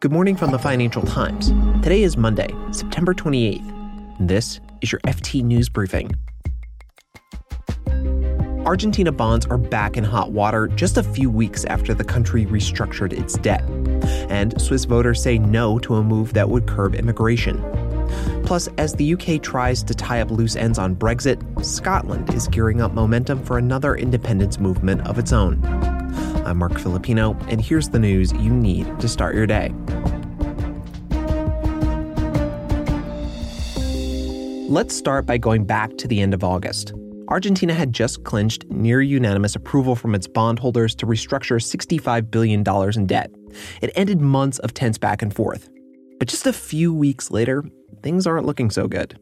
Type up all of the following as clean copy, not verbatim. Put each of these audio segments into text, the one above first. Good morning from the Financial Times. Today is Monday, September 28th. And this is your FT News Briefing. Argentina bonds are back in hot water just a few weeks after the country restructured its debt. And Swiss voters say no to a move that would curb immigration. Plus, as the UK tries to tie up loose ends on Brexit, Scotland is gearing up momentum for another independence movement of its own. I'm Mark Filipino, and here's the news you need to start your day. Let's start by going back to the end of August. Argentina had just clinched near unanimous approval from its bondholders to restructure $65 billion in debt. It ended months of tense back and forth. But just a few weeks later, things aren't looking so good.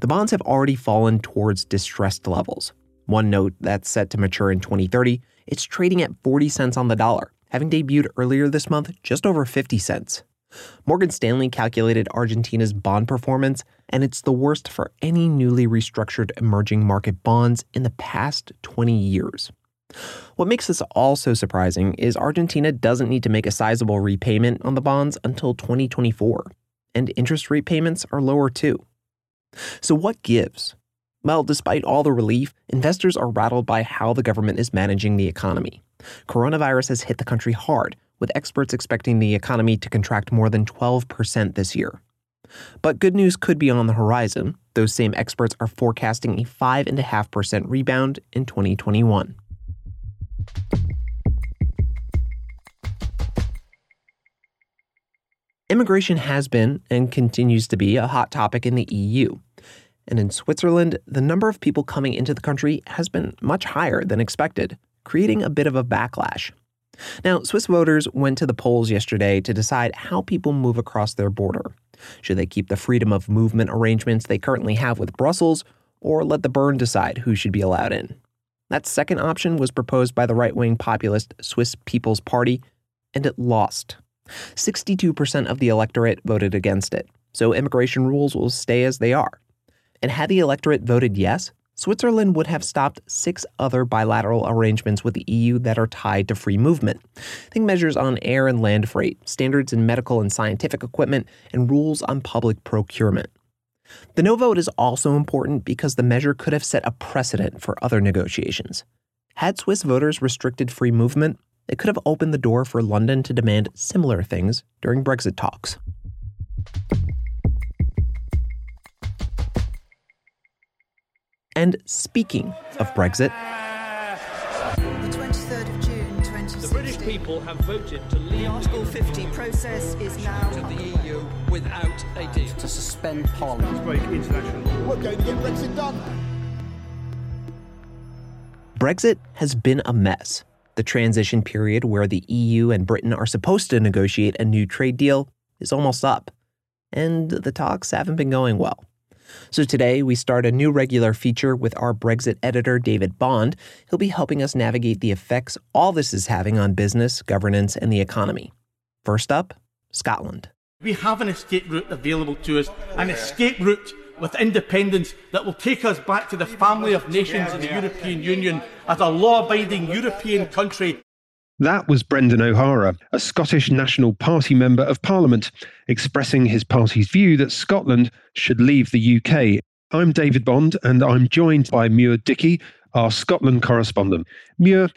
The bonds have already fallen towards distressed levels. One note that's set to mature in 2030, it's trading at 40 cents on the dollar, having debuted earlier this month just over 50 cents. Morgan Stanley calculated Argentina's bond performance, and it's the worst for any newly restructured emerging market bonds in the past 20 years. What makes this all so surprising is Argentina doesn't need to make a sizable repayment on the bonds until 2024, and interest rate payments are lower too. So what gives? Well, despite all the relief, investors are rattled by how the government is managing the economy. Coronavirus has hit the country hard, with experts expecting the economy to contract more than 12% this year. But good news could be on the horizon. Those same experts are forecasting a 5.5% rebound in 2021. Immigration has been and continues to be a hot topic in the EU. And in Switzerland, the number of people coming into the country has been much higher than expected, creating a bit of a backlash. Now, Swiss voters went to the polls yesterday to decide how people move across their border. Should they keep the freedom of movement arrangements they currently have with Brussels, or let the Bern decide who should be allowed in? That second option was proposed by the right-wing populist Swiss People's Party, and it lost. 62% of the electorate voted against it, so immigration rules will stay as they are. And had the electorate voted yes, Switzerland would have stopped 6 other bilateral arrangements with the EU that are tied to free movement. Think measures on air and land freight, standards in medical and scientific equipment, and rules on public procurement. The no vote is also important because the measure could have set a precedent for other negotiations. Had Swiss voters restricted free movement, it could have opened the door for London to demand similar things during Brexit talks. And speaking of Brexit, the 23rd of June, 2016, the British people have voted to leave. The Article 50 process is now to the EU without a deal. To suspend Parliament. Break international law. We're going to get Brexit done. Brexit has been a mess. The transition period where the EU and Britain are supposed to negotiate a new trade deal is almost up, and the talks haven't been going well. So today, we start a new regular feature with our Brexit editor, David Bond. He'll be helping us navigate the effects all this is having on business, governance, and the economy. First up, Scotland. We have an escape route available to us, an escape route with independence that will take us back to the family of nations in the European Union as a law-abiding European country. That was Brendan O'Hara, a Scottish National Party Member of Parliament, expressing his party's view that Scotland should leave the UK. I'm David Bond, and I'm joined by Muir Dickey, our Scotland correspondent. Muir,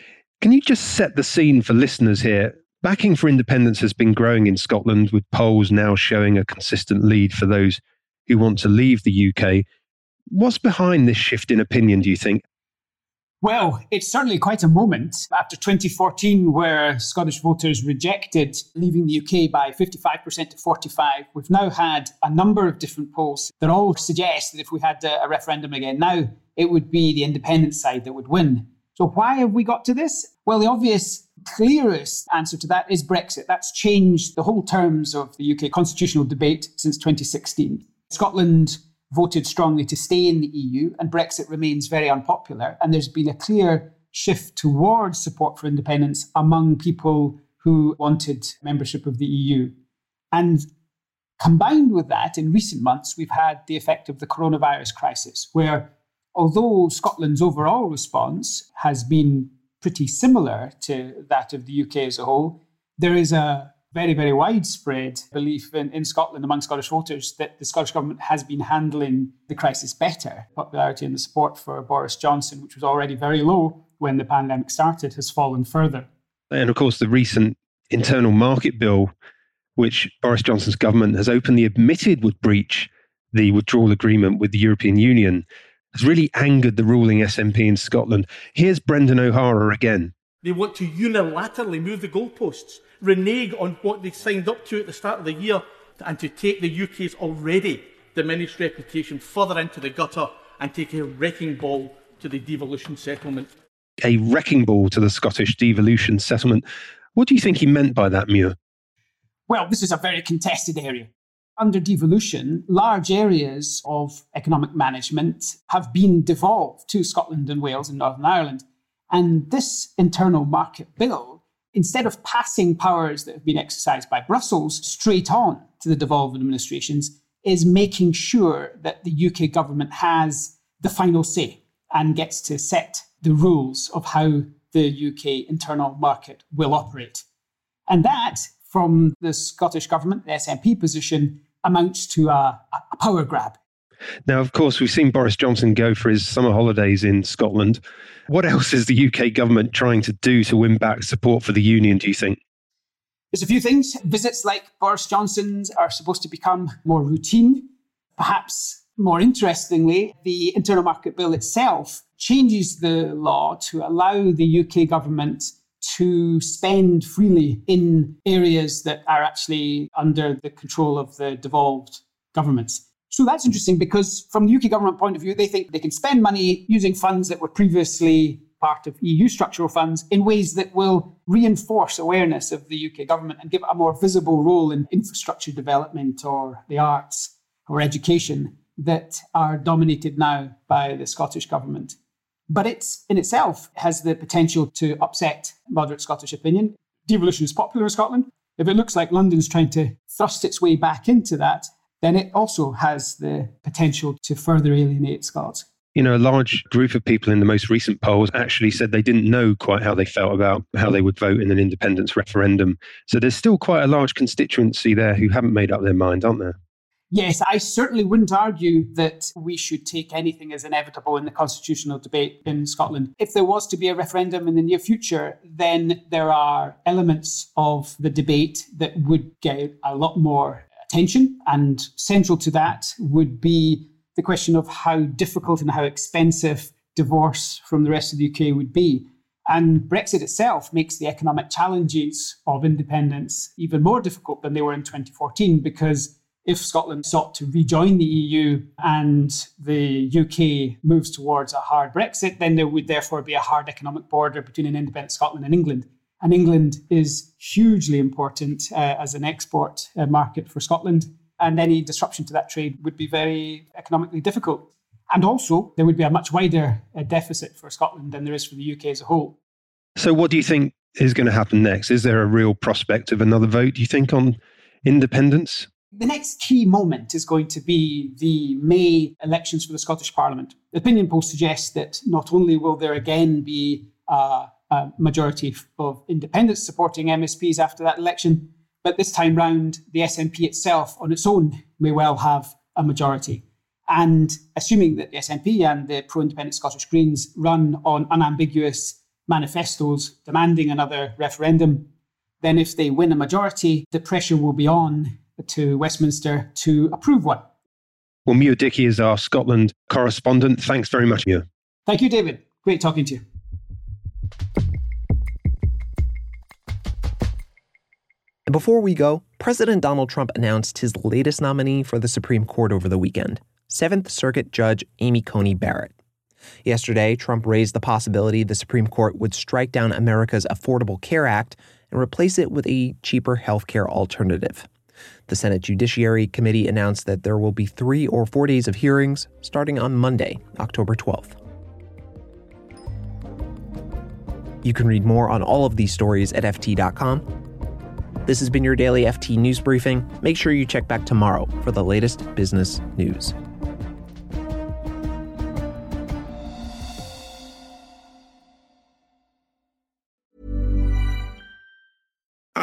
can you just set the scene for listeners here? Backing for independence has been growing in Scotland, with polls now showing a consistent lead for those who want to leave the UK. What's behind this shift in opinion, do you think? Well, it's certainly quite a moment. After 2014, where Scottish voters rejected leaving the UK by 55% to 45%, we've now had a number of different polls that all suggest that if we had a referendum again now, it would be the independent side that would win. So why have we got to this? Well, the obvious, clearest answer to that is Brexit. That's changed the whole terms of the UK constitutional debate since 2016. Scotland voted strongly to stay in the EU, and Brexit remains very unpopular. And there's been a clear shift towards support for independence among people who wanted membership of the EU. And combined with that, in recent months, we've had the effect of the coronavirus crisis, where although Scotland's overall response has been pretty similar to that of the UK as a whole, there is a very, very widespread belief in Scotland among Scottish voters that the Scottish Government has been handling the crisis better. Popularity and the support for Boris Johnson, which was already very low when the pandemic started, has fallen further. And of course, the recent internal market bill, which Boris Johnson's government has openly admitted would breach the withdrawal agreement with the European Union, has really angered the ruling SNP in Scotland. Here's Brendan O'Hara again. They want to unilaterally move the goalposts, renege on what they signed up to at the start of the year, and to take the UK's already diminished reputation further into the gutter and take a wrecking ball to the devolution settlement. A wrecking ball to the Scottish devolution settlement. What do you think he meant by that, Muir? Well, this is a very contested area. Under devolution, large areas of economic management have been devolved to Scotland and Wales and Northern Ireland. And this internal market bill, instead of passing powers that have been exercised by Brussels straight on to the devolved administrations, is making sure that the UK government has the final say and gets to set the rules of how the UK internal market will operate. And that, from the Scottish government, the SNP position, amounts to a power grab. Now, of course, we've seen Boris Johnson go for his summer holidays in Scotland. What else is the UK government trying to do to win back support for the union, do you think? There's a few things. Visits like Boris Johnson's are supposed to become more routine. Perhaps more interestingly, the Internal Market Bill itself changes the law to allow the UK government to spend freely in areas that are actually under the control of the devolved governments. So that's interesting because from the UK government point of view, they think they can spend money using funds that were previously part of EU structural funds in ways that will reinforce awareness of the UK government and give a more visible role in infrastructure development or the arts or education that are dominated now by the Scottish government. But it in itself has the potential to upset moderate Scottish opinion. Devolution is popular in Scotland. If it looks like London's trying to thrust its way back into that, then it also has the potential to further alienate Scots. You know, a large group of people in the most recent polls actually said they didn't know quite how they felt about how they would vote in an independence referendum. So there's still quite a large constituency there who haven't made up their mind, aren't there? Yes, I certainly wouldn't argue that we should take anything as inevitable in the constitutional debate in Scotland. If there was to be a referendum in the near future, then there are elements of the debate that would get a lot more attention. And central to that would be the question of how difficult and how expensive divorce from the rest of the UK would be. And Brexit itself makes the economic challenges of independence even more difficult than they were in 2014 because if Scotland sought to rejoin the EU and the UK moves towards a hard Brexit, then there would therefore be a hard economic border between an independent Scotland and England. And England is hugely important as an export market for Scotland. And any disruption to that trade would be very economically difficult. And also, there would be a much wider deficit for Scotland than there is for the UK as a whole. So what do you think is going to happen next? Is there a real prospect of another vote, do you think, on independence? The next key moment is going to be the May elections for the Scottish Parliament. The opinion polls suggest that not only will there again be a majority of independents supporting MSPs after that election, but this time round, the SNP itself on its own may well have a majority. And assuming that the SNP and the pro-independent Scottish Greens run on unambiguous manifestos demanding another referendum, then if they win a majority, the pressure will be on to Westminster to approve one. Well, Muir Dickey is our Scotland correspondent. Thanks very much, Muir. Thank you, David. Great talking to you. And before we go, President Donald Trump announced his latest nominee for the Supreme Court over the weekend, Seventh Circuit Judge Amy Coney Barrett. Yesterday, Trump raised the possibility the Supreme Court would strike down America's Affordable Care Act and replace it with a cheaper healthcare alternative. The Senate Judiciary Committee announced that there will be 3 or 4 days of hearings starting on Monday, October 12th. You can read more on all of these stories at FT.com. This has been your daily FT News Briefing. Make sure you check back tomorrow for the latest business news.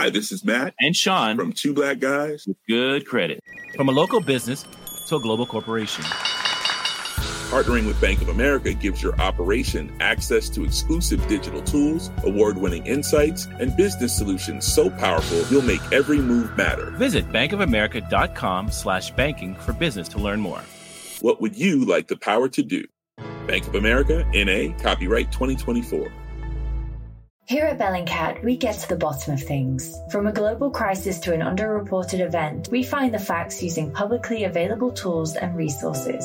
Hi, this is Matt and Sean from Two Black Guys with Good Credit. From a local business to a global corporation. Partnering with Bank of America gives your operation access to exclusive digital tools, award-winning insights, and business solutions so powerful, you'll make every move matter. Visit bankofamerica.com/banking for business to learn more. What would you like the power to do? Bank of America, N.A., copyright 2024. Here at Bellingcat, we get to the bottom of things. From a global crisis to an underreported event, we find the facts using publicly available tools and resources,